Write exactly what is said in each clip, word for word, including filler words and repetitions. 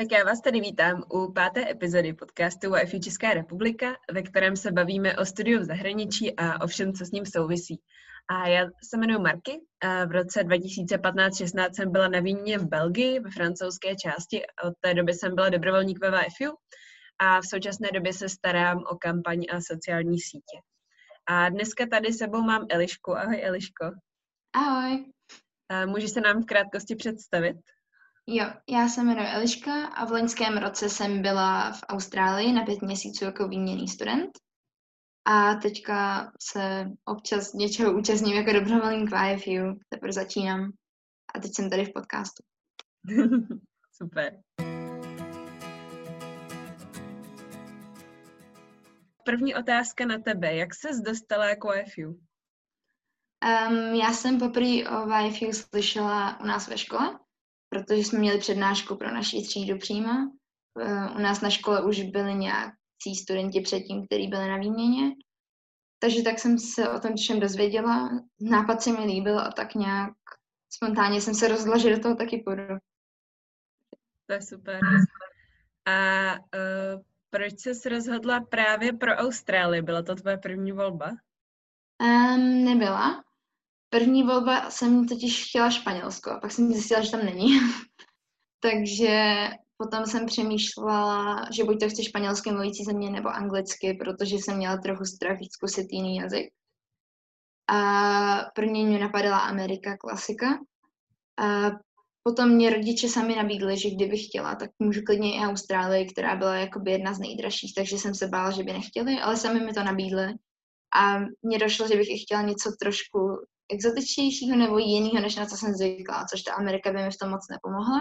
Tak já vás tady vítám u páté epizody podcastu Y F U Česká republika, ve kterém se bavíme o studiu v zahraničí a o všem, co s ním souvisí. A já se jmenuji Marky. A v roce dva tisíce patnáct šestnáct jsem byla na výměně v Belgii, ve francouzské části. Od té doby jsem byla dobrovolník ve Y F U a v současné době se starám o kampaň a sociální sítě. A dneska tady s sebou mám Elišku. Ahoj, Eliško. Ahoj. A můžeš se nám v krátkosti představit? Jo, já se jmenuji Eliška a v loňském roce jsem byla v Austrálii na pět měsíců jako výměnný student. A teďka se občas něčeho účastním jako dobrovolník v Y F U, teprve začínám. A teď jsem tady v podcastu. Super. První otázka na tebe. Jak ses dostala k Y F U? Um, já jsem poprvé o Y F U slyšela u nás ve škole, protože jsme měli přednášku pro naši třídu přímo. U nás na škole už byli nějací studenti předtím, kteří byli na výměně. Takže tak jsem se o tom všem dozvěděla. Nápad se mi líbil a tak nějak spontánně jsem se rozhodla, že do toho taky půjdu. To je super. A uh, proč jsi rozhodla právě pro Austrálii? Byla to tvoje první volba? Um, nebyla. První volba jsem totiž chtěla Španělsko a pak jsem zjistila, že tam není. Takže potom jsem přemýšlela, že buď to chci španělsky mluvící země nebo anglicky, protože jsem měla trochu strach zkusit jiný jazyk. A první mě napadala Amerika, klasika. A potom mě rodiče sami nabídli, že kdybych chtěla, tak můžu klidně i Austrálii, která byla jakoby jedna z nejdražších, takže jsem se bála, že by nechtěli, ale sami mi to nabídli. A mně došlo, že bych i chtěla něco trošku exotičtějšího nebo jiného, než na co jsem zvykla, což ta Amerika by mi v tom moc nepomohla.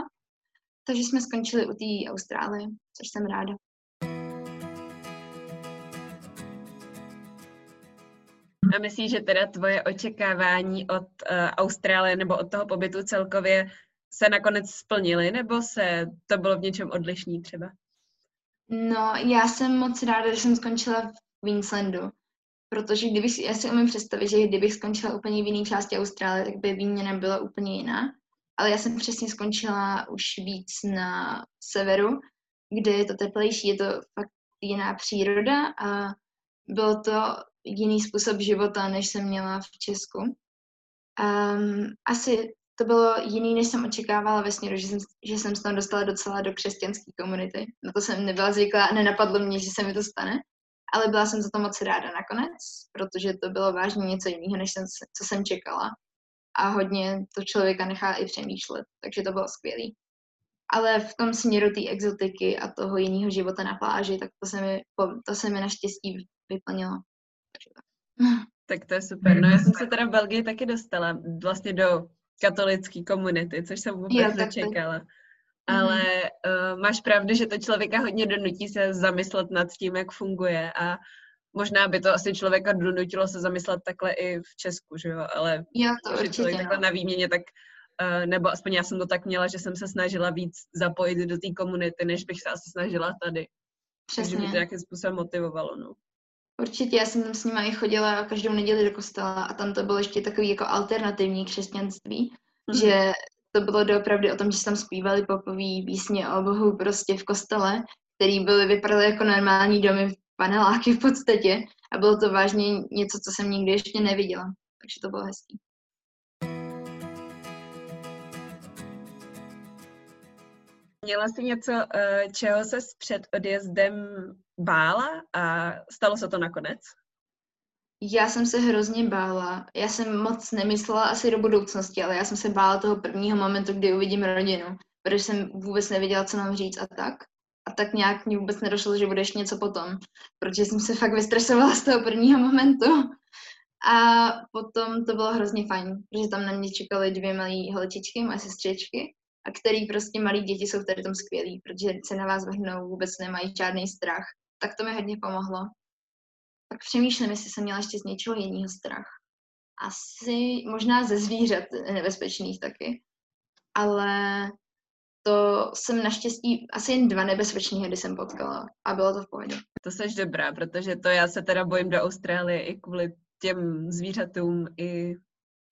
Takže jsme skončili u té Austrálie, což jsem ráda. A myslíš, že teda tvoje očekávání od uh, Austrálie nebo od toho pobytu celkově se nakonec splnily, nebo se to bylo v něčem odlišný třeba? No, já jsem moc ráda, že jsem skončila v Wingslandu. Protože kdybych, já si umím představit, že kdybych skončila úplně v jiné části Austrálie, tak by výměna byla úplně jiná. Ale já jsem přesně skončila už víc na severu, kde je to teplejší, je to fakt jiná příroda a byl to jiný způsob života, než jsem měla v Česku. Um, asi to bylo jiný, než jsem očekávala ve směru, že jsem, že jsem se tam dostala docela do křesťanské komunity. Na to jsem nebyla zvyklá a nenapadlo mě, že se mi to stane. Ale byla jsem za to moc ráda nakonec, protože to bylo vážně něco jiného, než jsem, co jsem čekala. A hodně to člověka nechá i přemýšlet, takže to bylo skvělý. Ale v tom směru té exotiky a toho jiného života na pláži, tak to se mi, to se mi naštěstí vyplnilo. Tak to je super. No já jsem se teda v Belgii taky dostala vlastně do katolické komunity, což jsem vůbec nečekala. Ale uh, máš pravdu, že to člověka hodně donutí se zamyslet nad tím, jak funguje a možná by to asi člověka donutilo se zamyslet takhle i v Česku, že jo, ale já to určitě, člověk no. Takhle na výměně, tak, uh, nebo aspoň já jsem to tak měla, že jsem se snažila víc zapojit do té komunity, než bych se asi snažila tady. Přesně. Takže by to nějakým způsobem motivovalo, no. Určitě, já jsem tam s nima i chodila každou neděli do kostela a tam to bylo ještě takový jako alternativní křesťanství, mm-hmm. že to bylo doopravdy o tom, že tam zpívali popový písně o Bohu prostě v kostele, který byly, vypadaly jako normální domy, paneláky v podstatě. A bylo to vážně něco, co jsem nikdy ještě neviděla. Takže to bylo hezký. Měla jsi něco, čeho ses před odjezdem bála a stalo se to nakonec? Já jsem se hrozně bála. Já jsem moc nemyslela asi do budoucnosti, ale já jsem se bála toho prvního momentu, kdy uvidím rodinu, protože jsem vůbec nevěděla, co mám říct a tak. A tak nějak mi vůbec nedošlo, že bude ještě něco potom, protože jsem se fakt vystresovala z toho prvního momentu. A potom to bylo hrozně fajn, protože tam na mě čekaly dvě malé holčičky, moje sestřičky, a který prostě malí děti jsou tady tom skvělí, protože se na vás vrhnou, vůbec nemají žádný strach. Tak to mi hodně pomohlo. Tak přemýšlím, jestli jsem měla ještě z něčeho jiného strach. Asi možná ze zvířat nebezpečných taky. Ale to jsem naštěstí asi jen dva nebezpečných, kdy jsem potkala. A bylo to v pohodě. To seš dobrá, protože to já se teda bojím do Austrálie i kvůli těm zvířatům, i,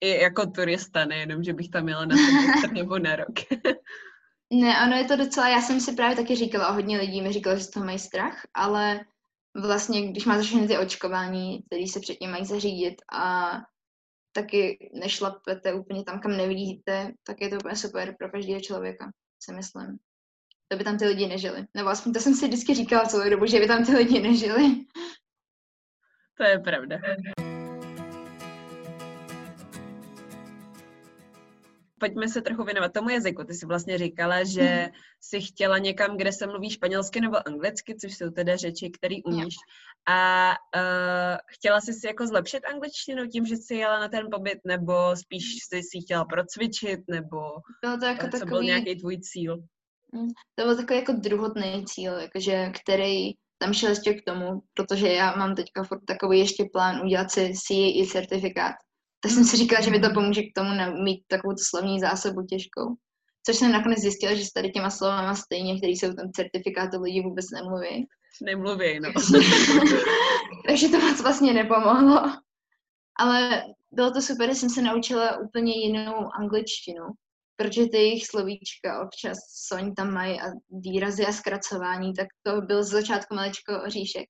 i jako turista, nejenom, že bych tam jela na semestr nebo na rok. Ne, ano, je to docela, já jsem si právě taky říkala, hodně lidí mi říkalo, že z toho mají strach, ale vlastně, když máš všechny ty očkování, které se předtím mají zařídit a taky nešlapete úplně tam, kam nevidíte, tak je to úplně super pro každého člověka, si myslím. To by tam ty lidi nežili. Nebo aspoň to jsem si vždycky říkala celou dobu, že by tam ty lidi nežili. To je pravda. Pojďme se trochu věnovat tomu jazyku. Ty jsi vlastně říkala, že jsi chtěla někam, kde se mluví španělsky nebo anglicky, což jsou teda řeči, které umíš. A uh, chtěla jsi si jako zlepšit angličtinu tím, že jsi jela na ten pobyt, nebo spíš jsi si chtěla procvičit, nebo bylo to jako co takový, byl nějaký tvůj cíl? To byl takový jako druhotný cíl, jakože, který tam šel ještě k tomu, protože já mám teďka furt takový ještě plán udělat si C I E certifikát. Tak jsem si říkala, že mi to pomůže k tomu mít takovou slovní zásobu těžkou. Což jsem nakonec zjistila, že s tady těma slovama stejně, který jsou tam certifikátu, lidi vůbec nemluví. Nemluví, no. Takže to moc vlastně nepomohlo. Ale bylo to super, že jsem se naučila úplně jinou angličtinu, protože ty jejich slovíčka občas, co oni tam mají a výrazy a zkracování, tak to byl z začátku maličko oříšek.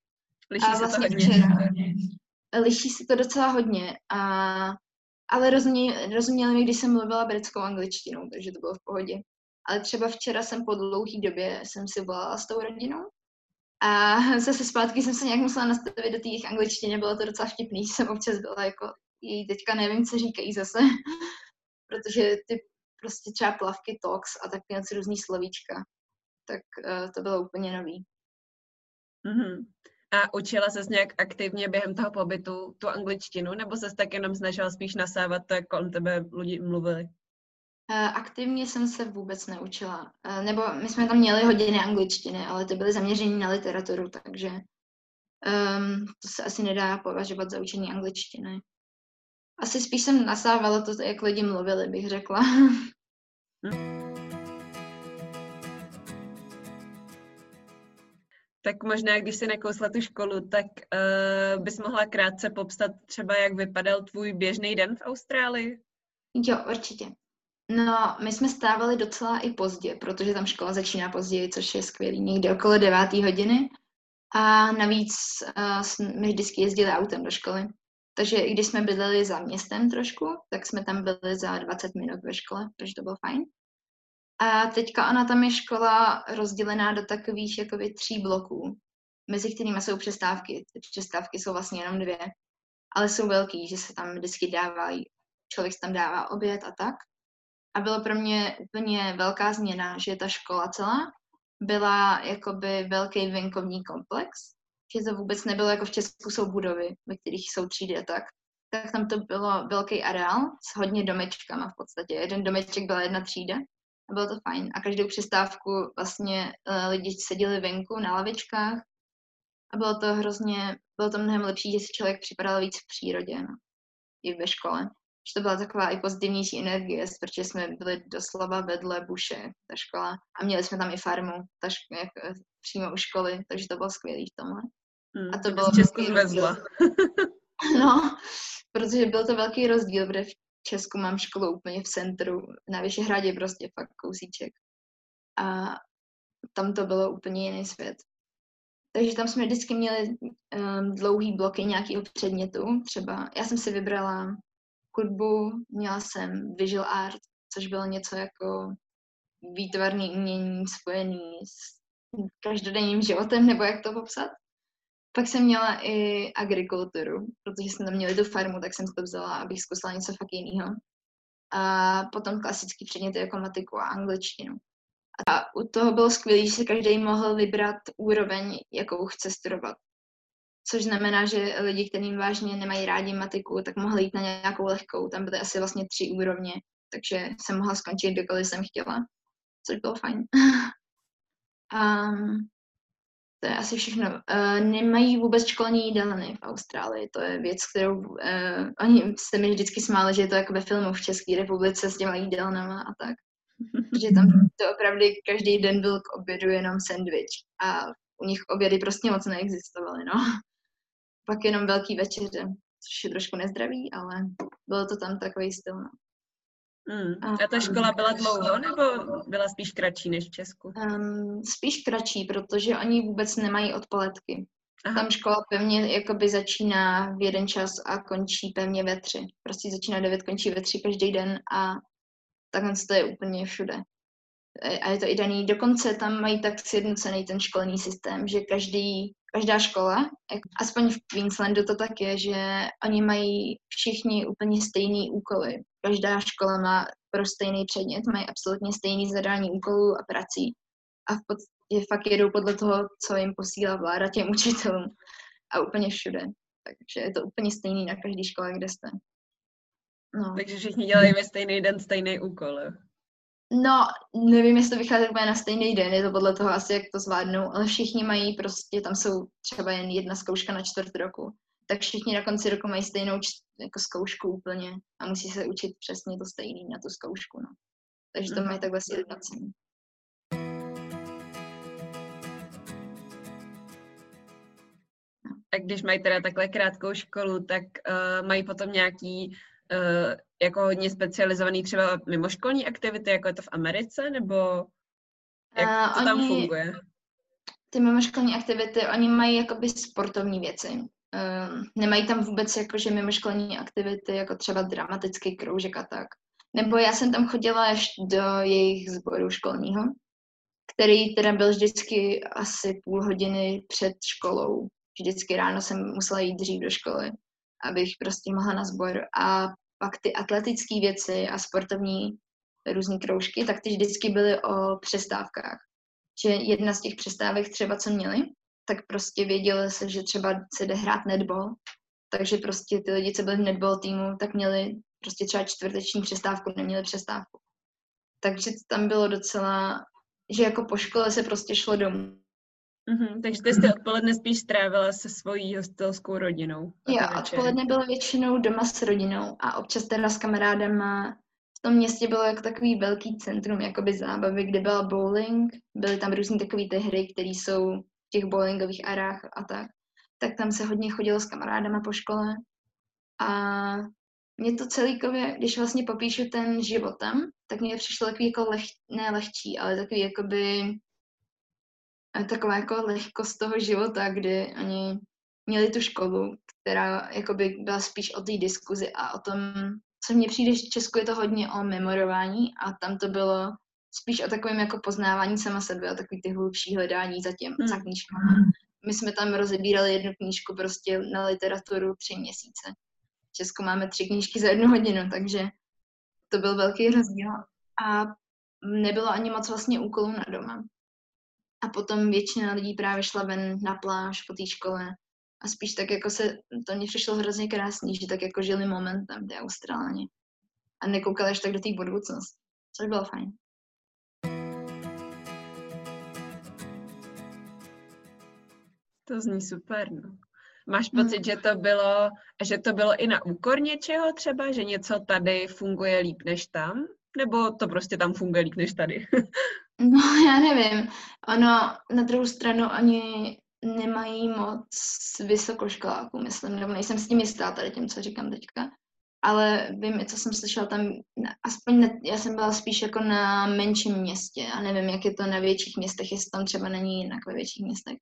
Liší a vlastně se to hodně. Včera. Liší se to docela hodně a ale rozuměli, rozuměli mi, když jsem mluvila britskou angličtinou, takže to bylo v pohodě. Ale třeba včera jsem po dlouhý době jsem si volala s tou rodinou a zase zpátky jsem se nějak musela nastavit do těch angličtiny, bylo to docela vtipný, jsem občas byla jako, i teďka nevím, co říkají zase, protože ty prostě třeba plavky talks a tak nějaké různý slovíčka, tak uh, to bylo úplně nový. Mm-hmm. A učila ses nějak aktivně během toho pobytu tu angličtinu, nebo ses tak jenom snažila spíš nasávat to, jak kolem tebe lidi mluvili? Aktivně jsem se vůbec neučila. Nebo my jsme tam měli hodiny angličtiny, ale to byly zaměřené na literaturu, takže um, to se asi nedá považovat za učení angličtiny. Asi spíš jsem nasávala to, jak lidi mluvili, bych řekla. Tak možná, když jsi nakousla tu školu, tak uh, bys mohla krátce popsat třeba, jak vypadal tvůj běžný den v Austrálii? Jo, určitě. No, my jsme stávali docela i pozdě, protože tam škola začíná později, což je skvělý, někde okolo deváté hodiny. A navíc uh, jsme vždycky jezdili autem do školy. Takže i když jsme bydleli za městem trošku, tak jsme tam byli za dvacet minut ve škole, protože to bylo fajn. A teďka ona tam je škola rozdělená do takových jakoby tří bloků, mezi kterými jsou přestávky. Ty přestávky jsou vlastně jenom dvě, ale jsou velký, že se tam vždycky dávají, člověk tam dává oběd a tak. A bylo pro mě úplně velká změna, že ta škola celá byla jakoby velký venkovní komplex, že to vůbec nebylo jako v Česku jsou budovy, ve kterých jsou třídy a tak. Tak tam to bylo velký areál s hodně domečkama v podstatě. Jeden domeček byla jedna třída. A bylo to fajn. A každou přestávku vlastně uh, lidi seděli venku na lavičkách a bylo to hrozně, bylo to mnohem lepší, že si člověk připadal víc v přírodě, no. I ve škole. Že to byla taková i pozitivnější energie, protože jsme byli doslova vedle buše, ta škola. A měli jsme tam i farmu, ta šk- jak, přímo u školy, takže to bylo skvělý v tomhle. Hmm, a to bylo Česku zvezla. No, protože byl to velký rozdíl, protože Česku mám školu úplně v centru, na Vyšehradě prostě fakt kousíček. A tam to bylo úplně jiný svět. Takže tam jsme vždycky měli um, dlouhý bloky nějakého předmětu. Třeba já jsem si vybrala hudbu, měla jsem visual art, což bylo něco jako výtvarný umění spojený s každodenním životem, nebo jak to popsat. Pak jsem měla i agrikulturu, protože jsem tam měla tu farmu, tak jsem to vzala, abych zkusila něco fakt jiného. A potom klasický předměty jako matiku a angličtinu. A u toho bylo skvělé, že se každý mohl vybrat úroveň, jakou chce studovat. Což znamená, že lidi, kterým vážně nemají rádi matiku, tak mohli jít na nějakou lehkou. Tam byly asi vlastně tři úrovně, takže jsem mohla skončit, dokoliv jsem chtěla. Což bylo fajn. um, To je asi všechno. Uh, nemají vůbec školní jídelny v Austrálii. To je věc, kterou uh, oni se mi vždycky smáli, že je to jako ve filmu v České republice s těma jídelnama a tak. Protože tam to opravdu každý den byl k obědu jenom sendvič. A u nich obědy prostě moc neexistovaly, no. Pak jenom velký večeře, což je trošku nezdravý, ale bylo to tam takový styl. Mm. A ta škola byla dlouho, nebo byla spíš kratší než v Česku? Um, spíš kratší, protože oni vůbec nemají odpoledky. Aha. Tam škola pevně jakoby začíná v jeden čas a končí pevně ve tři. Prostě začíná devět, končí ve tři každý den a takhle to je úplně všude. A je to i daný. Dokonce tam mají tak sjednocený ten školní systém, že každý, každá škola, aspoň v Queenslandu to tak je, že oni mají všichni úplně stejný úkoly. Každá škola má pro stejný předmět, mají absolutně stejný zadání úkolů a prací. A v podstatě fakt jedou podle toho, co jim posílá vláda těm učitelům. A úplně všude. Takže je to úplně stejný na každé škole, kde jste. No. Takže všichni dělají ve stejný den stejný úkol. No, nevím, jestli to vychází úplně na stejný den, je to podle toho asi, jak to zvládnou, ale všichni mají prostě, tam jsou třeba jen jedna zkouška na čtvrt roku, tak všichni na konci roku mají stejnou č- jako zkoušku úplně a musí se učit přesně to stejný na tu zkoušku, no. Takže to mm-hmm. mají takhle sjednocený. No. A když mají teda takhle krátkou školu, tak uh, mají potom nějaký Uh, jako hodně specializovaný třeba mimoškolní aktivity, jako je to v Americe, nebo jak uh, to oni, tam funguje? Ty mimoškolní aktivity, oni mají jakoby sportovní věci. Uh, nemají tam vůbec jakože mimoškolní aktivity, jako třeba dramatický kroužek a tak. Nebo já jsem tam chodila ještě do jejich sboru školního, který teda byl vždycky asi půl hodiny před školou. Vždycky ráno jsem musela jít dřív do školy, abych prostě mohla na sbor. A pak ty atletické věci a sportovní různé kroužky, tak ty vždycky byly o přestávkách. Že jedna z těch přestávek třeba, co měli, tak prostě věděli se, že třeba se jde hrát netball, takže prostě ty lidi, co byli v netball týmu, tak měli prostě třeba čtvrteční přestávku, neměli přestávku. Takže tam bylo docela, že jako po škole se prostě šlo domů. Mm-hmm, takže ty jste odpoledne spíš strávila se svojí hostelskou rodinou. Jo, odpoledne bylo většinou doma s rodinou a občas teda s kamarádama. V tom městě bylo jako takový velký centrum jakoby zábavy, kde byla bowling, byly tam různý takový ty hry, které jsou v těch bowlingových arách a tak. Tak tam se hodně chodilo s kamarádama po škole. A mě to celkově, když vlastně popíšu ten život tam, tak mě přišlo takový jako leh, ne lehčí, ale takový jakoby taková jako lehkost toho života, kdy oni měli tu školu, která jakoby byla spíš o té diskuzi a o tom, co mně přijde, v Česku je to hodně o memorování a tam to bylo spíš o takovém jako poznávání sama sebe a takový ty hlubší hledání za těm, za knížkama. My jsme tam rozebírali jednu knížku prostě na literaturu tři měsíce. V Česku máme tři knížky za jednu hodinu, takže to byl velký rozdíl a nebylo ani moc vlastně úkolů na doma. A potom většina lidí právě šla ven na pláž po té škole. A spíš tak jako se, to mně přišlo hrozně krásný, že tak jako žili momentem ty Austráláni. A nekoukali až tak do té budoucnosti, což bylo fajn. To zní super, no. Máš pocit, mm. že, to bylo, že to bylo i na úkor něčeho třeba? Že něco tady funguje líp než tam? Nebo to prostě tam funguje líp než tady? No, já nevím. Ono, na druhou stranu, oni nemají moc vysokoškoláků, myslím, nebo nejsem s tím jistá tady tím, co říkám teďka. Ale vím, co jsem slyšela tam, aspoň na, já jsem byla spíš jako na menším městě a nevím, jak je to na větších městech, jestli tam třeba není jinak ve větších městech.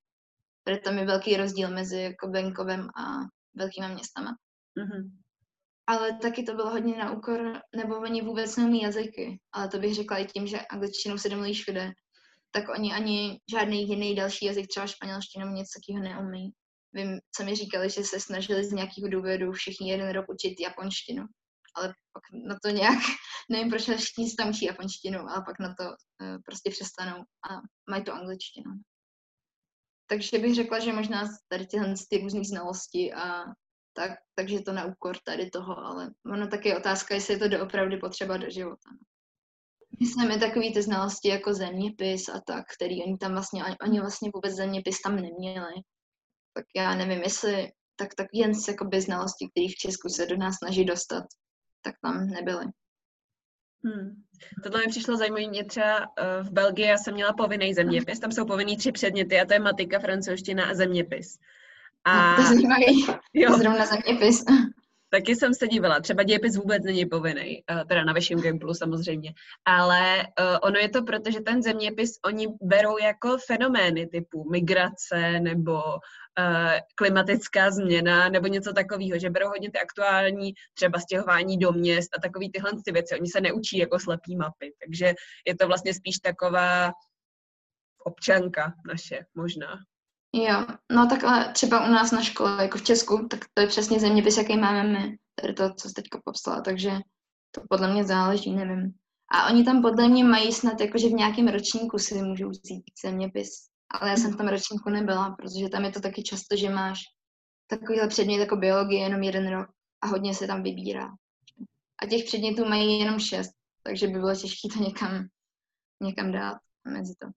Protože tam je velký rozdíl mezi jako venkovem a velkýma městama. Mm-hmm. Ale taky to bylo hodně na úkor, nebo oni vůbec neumí jazyky, ale to bych řekla i tím, že angličtinou se domluví všude, tak oni ani žádný jiný další jazyk, třeba španělštinu, něco takového neumí. Vím, co mi říkali, že se snažili z nějakého důvodu všichni jeden rok učit japonštinu, ale pak na to nějak, nevím proč všichni se tam učí japonštinu, ale pak na to uh, prostě přestanou a mají tu angličtinu. Takže bych řekla, že možná tady tyhle ty různý znalosti a Tak, takže to na úkor tady toho, ale ono taky je otázka, jestli je to doopravdy potřeba do života. Myslím, je takový ty znalosti jako zeměpis a tak, který oni tam vlastně, oni vlastně vůbec zeměpis tam neměli. Tak já nevím, jestli, tak, tak jen z jakoby znalosti, které v Česku se do nás snaží dostat, tak tam nebyly. Hmm. Tohle mi přišlo zajímavé, mě třeba v Belgii já jsem měla povinný zeměpis, tam jsou povinný tři předměty a to je matika, francouzština a zeměpis. A... No, to zajímavé, jo. Zrovna zeměpis. Taky jsem se dívala, třeba dějepis vůbec není povinný, teda na vašem Gimplu samozřejmě, ale ono je to proto, že ten zeměpis oni berou jako fenomény typu migrace nebo klimatická změna nebo něco takového, že berou hodně ty aktuální, třeba stěhování do měst a takový tyhle ty věci. Oni se neučí jako slepý mapy, takže je to vlastně spíš taková občanka naše možná. Jo, no takhle třeba u nás na škole, jako v Česku, tak to je přesně zeměpis, jaký máme my, tady to, co jsi teďka popsala, takže to podle mě záleží, nevím. A oni tam podle mě mají snad, jakože v nějakém ročníku si můžou vzít zeměpis, ale já jsem v tom ročníku nebyla, protože tam je to taky často, že máš takovýhle předmět jako biologie jenom jeden rok a hodně se tam vybírá. A těch předmětů mají jenom šest, takže by bylo těžké to někam, někam dát mezi to.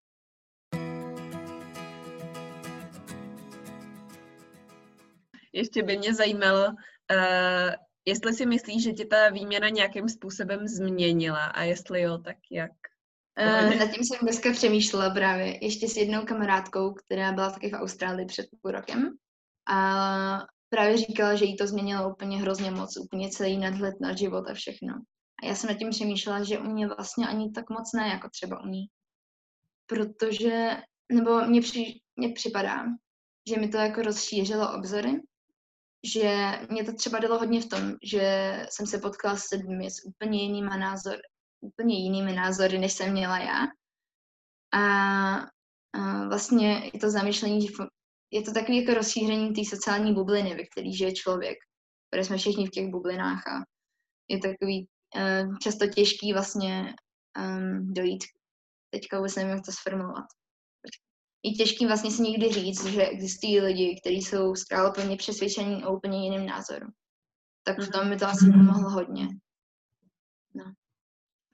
Ještě by mě zajímalo, uh, jestli si myslíš, že tě ta výměna nějakým způsobem změnila a jestli jo, tak jak? Uh, nad tím jsem dneska přemýšlela právě. Ještě s jednou kamarádkou, která byla taky v Austrálii před půl rokem a právě říkala, že jí to změnilo úplně hrozně moc, úplně celý nadhled na život a všechno. A já jsem nad tím přemýšlela, že u mě vlastně ani tak moc ne, jako třeba u ní. Protože, nebo mně při, připadá, že mi to jako rozšířilo obzory, že mě to třeba dalo hodně v tom, že jsem se potkala s lidmi s úplně jinýma názory, úplně jinými názory, než jsem měla já. A, a vlastně je to zamyšlení, že je to takové jako rozšíření té sociální bubliny, ve které žije člověk, protože jsme všichni v těch bublinách a je takový uh, často těžký vlastně um, dojít. Teďka vůbec nevím, jak to sformulovat. Je těžký vlastně si někdy říct, že existují lidi, kteří jsou zkrátka úplně přesvědčení o úplně jiném názoru. Tak v tom mi to asi pomohlo hodně. No.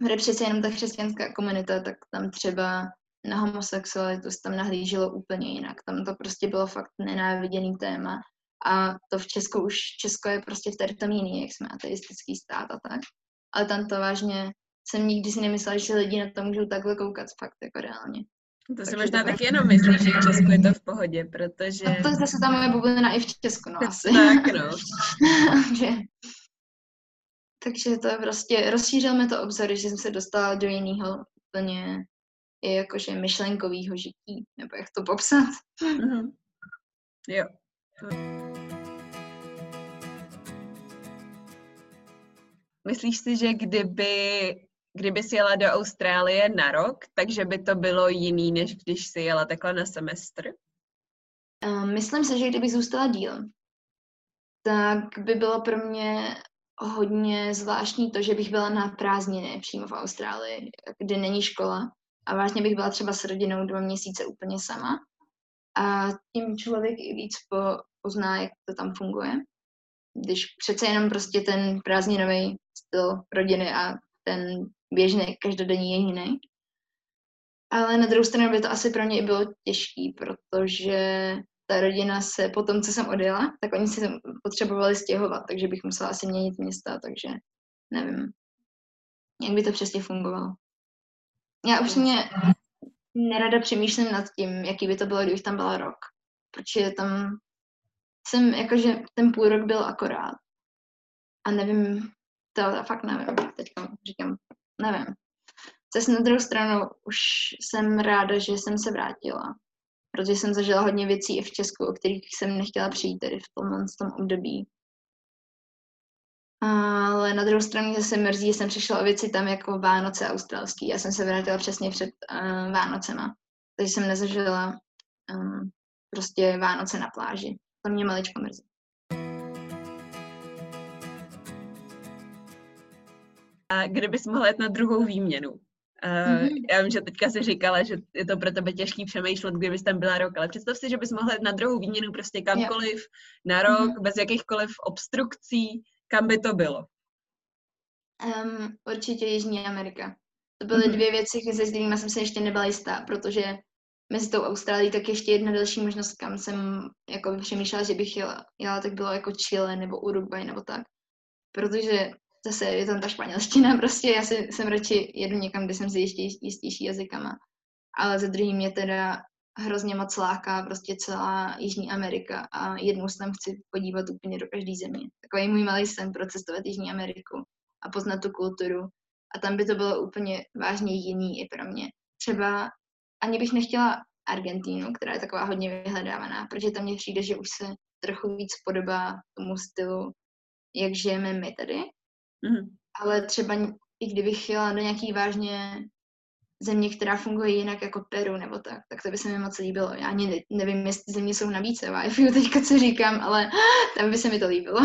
Hra přece jenom ta křesťanská komunita, tak tam třeba na homosexualitu se tam nahlíželo úplně jinak. Tam to prostě bylo fakt nenáviděný téma. A to v Česku už, Česko je prostě v tom jiný, jak jsme ateistický stát a tak. Ale tam to vážně, jsem nikdy si nemyslela, že lidi na to můžou takhle koukat fakt jako reálně. To si možná taky jenom myslíš, že v Česku je to v pohodě, protože... No to je zase ta moje bublina i v Česku, no asi. Tak, no. Takže to je prostě... Rozšířil mi to obzory, že jsem se dostala do jiného úplně jakože myšlenkového žití, nebo jak to popsat. Mm-hmm. Jo. Myslíš si, že kdyby... Kdyby jsi jela do Austrálie na rok, takže by to bylo jiný, než když jsi jela takhle na semestr? Um, myslím si, že kdyby zůstala díl, tak by bylo pro mě hodně zvláštní to, že bych byla na prázdniny přímo v Austrálii, kde není škola a vlastně bych byla třeba s rodinou dva měsíce úplně sama. A tím člověk i víc pozná, jak to tam funguje. Když přece jenom prostě ten prázdninový styl rodiny a ten běžný každodenní je jiný. Ale na druhou stranu by to asi pro mě bylo těžký, protože ta rodina se po tom, co jsem odjela, tak oni se potřebovali stěhovat, takže bych musela asi měnit města, takže nevím, jak by to přesně fungovalo. Já upřímně nerada přemýšlím nad tím, jaký by to bylo, kdybych tam byla rok, protože tam jsem, jakože ten půl rok byl akorát. A nevím, to fakt nevím, teďka říkám, nevím. Zas na druhou stranu už jsem ráda, že jsem se vrátila, protože jsem zažila hodně věcí i v Česku, o kterých jsem nechtěla přijít tady v tomhle tom období. Ale na druhou stranu zase mrzí, že jsem přišla o věci tam jako Vánoce australský. Já jsem se vrátila přesně před uh, Vánocema, takže jsem nezažila um, prostě Vánoce na pláži. To mě maličko mrzí. A kde bys mohla jít na druhou výměnu? Uh, mm-hmm. Já vím, že teďka jsi říkala, že je to pro tebe těžký přemýšlet, kdybys tam byla rok, ale představ si, že bys mohla jít na druhou výměnu prostě kamkoliv, yeah. na rok, mm-hmm. bez jakýchkoliv obstrukcí, kam by to bylo? Um, určitě Jižní Amerika. To byly mm-hmm. dvě věci, se kterými jsem se ještě nebyla jistá, protože mezi tou Austrálií tak ještě jedna další možnost, kam jsem jako přemýšlela, že bych jela, jela tak bylo jako Chile nebo Uruguay nebo tak, protože zase je tam ta španělština prostě, já si, jsem radši jedu někam, kde jsem si ještě jistější jazykama. Ale za druhým je teda hrozně moc láká prostě celá Jižní Amerika a jednou se tam chci podívat úplně do každé země. Takový můj malý sen procestovat Jižní Ameriku a poznat tu kulturu. A tam by to bylo úplně vážně jiný i pro mě. Třeba ani bych nechtěla Argentínu, která je taková hodně vyhledávaná, protože tam mně přijde, že už se trochu víc podobá tomu stylu, jak žijeme my tady. Mm. Ale třeba i kdybych jela do nějaký vážně země, která funguje jinak jako Peru nebo tak, tak to by se mi moc líbilo. Já ani nevím, jestli země jsou na více Y F U teďka, co říkám, ale tam by se mi to líbilo.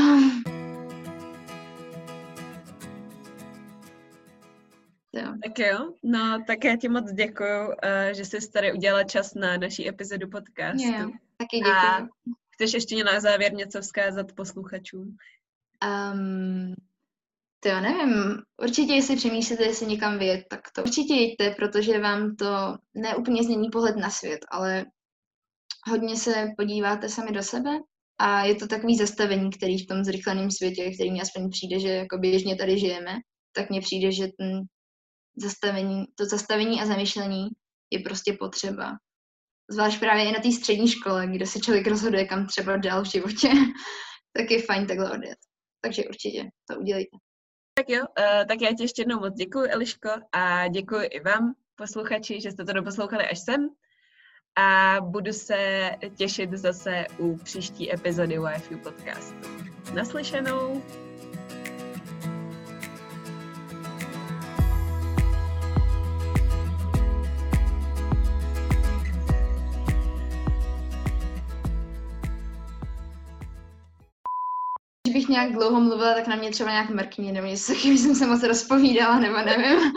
Jo. Tak jo, no tak já ti moc děkuju, že jsi tady udělala čas na naší epizodu podcastu. Jo, taky děkuju. A chceš ještě na závěr něco vzkázat posluchačům? Um... To jo, nevím. Určitě, jestli přemýšlíte, jestli někam vyjet, tak to určitě jeďte, protože vám to neúplně změní pohled na svět, ale hodně se podíváte sami do sebe a je to takový zastavení, který v tom zrychleném světě, který mi aspoň přijde, že jako běžně tady žijeme, tak mně přijde, že ten zastavení, to zastavení a zamyšlení je prostě potřeba. Zvlášť právě i na té střední škole, kde se člověk rozhoduje, kam třeba dál v životě, tak je fajn takhle odjet. Takže určitě to udělejte. Tak jo, tak já ti ještě jednou moc děkuji, Eliško, a děkuji i vám, posluchači, že jste to doposlouchali až sem. A budu se těšit zase u příští epizody Y F U podcastu. Naslyšenou! Kdybych nějak dlouho mluvila, tak na mě třeba nějak mrkně, nebo něco, když jsem se moc rozpovídala, nebo nevím.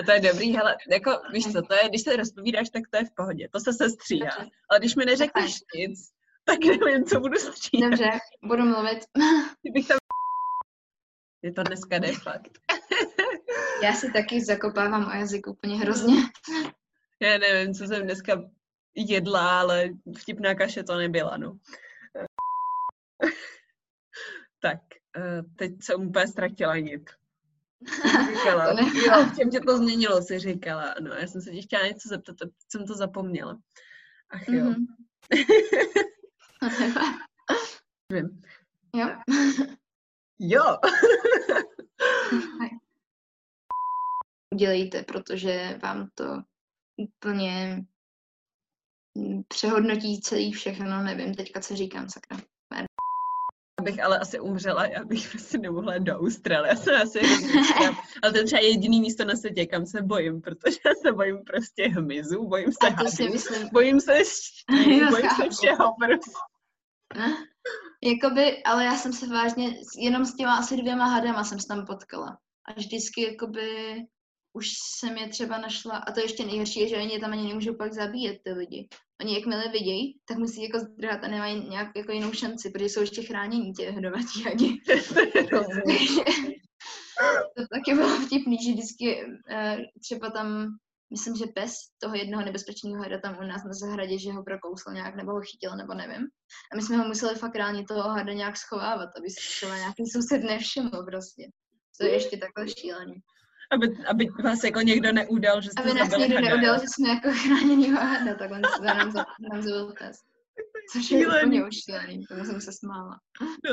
No to je dobrý, hele, jako víš co, to je, když se rozpovídáš, tak to je v pohodě, to se sestříhá. Ale když mi neřekneš nic, tak nevím, co budu stříhat. Dobře, budu mluvit. Kdybych tam... Je to dneska ne fakt. Já si taky zakopávám o jazyk úplně hrozně. Já nevím, co jsem dneska jedla, ale vtipná kaše to nebyla, no. Tak, teď jsem úplně ztratila nit. Říkala, jo, v čem tě to změnilo, si říkala. No, já jsem se tě chtěla něco zeptat, tak jsem to zapomněla. Ach jo. Mm-hmm. Vím. Jo. Jo. Udělejte, protože vám to úplně přehodnotí celý všechno, nevím teďka, co říkám, sakra. Abych ale asi umřela, já bych prostě nemohla do Austrálie, já jsem asi hmyzka. Ale to je třeba jediný místo na světě, kam se bojím, protože já se bojím prostě hmyzu, bojím se hadů, bojím se ští, bojím se všeho prostě. Jakoby, ale já jsem se vážně, jenom s těma asi dvěma hadama jsem se tam potkala. A vždycky jakoby už jsem je třeba našla, a to ještě nejhorší je, že oni tam ani nemůžou pak zabíjet ty lidi. Oni jakmile vidějí, tak musí jako zdrhat a nemají nějak jako jinou šanci, protože jsou ještě chránění tě hdovatí hadi. To taky bylo vtipný, že vždycky třeba tam, myslím, že pes toho jednoho nebezpečného hada tam u nás na zahradě, že ho prokousl nějak nebo ho chytil, nebo nevím. A my jsme ho museli fakt reálně toho hada nějak schovávat, aby se třeba nějaký soused nevšiml prostě. To je ještě takhle šílený. Aby, aby vás jako někdo neudal, že jsme Aby nás někdo hada. neudal, že jsme jako chráněný hada, tak on se nám, za, nám zabil pes. Což je úplně ošílený, tomu jsem se smála. No.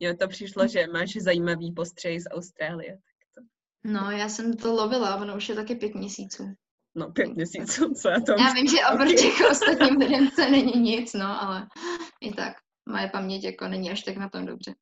Jo, to přišlo, že máš zajímavý postřeh z Austrálie. Tak to... No, já jsem to lovila, ono už je taky pět měsíců. No, pět měsíců, co já to... Já vím, že oproti k ostatním lidem to není nic, no, ale i tak moje paměť jako není až tak na tom dobře.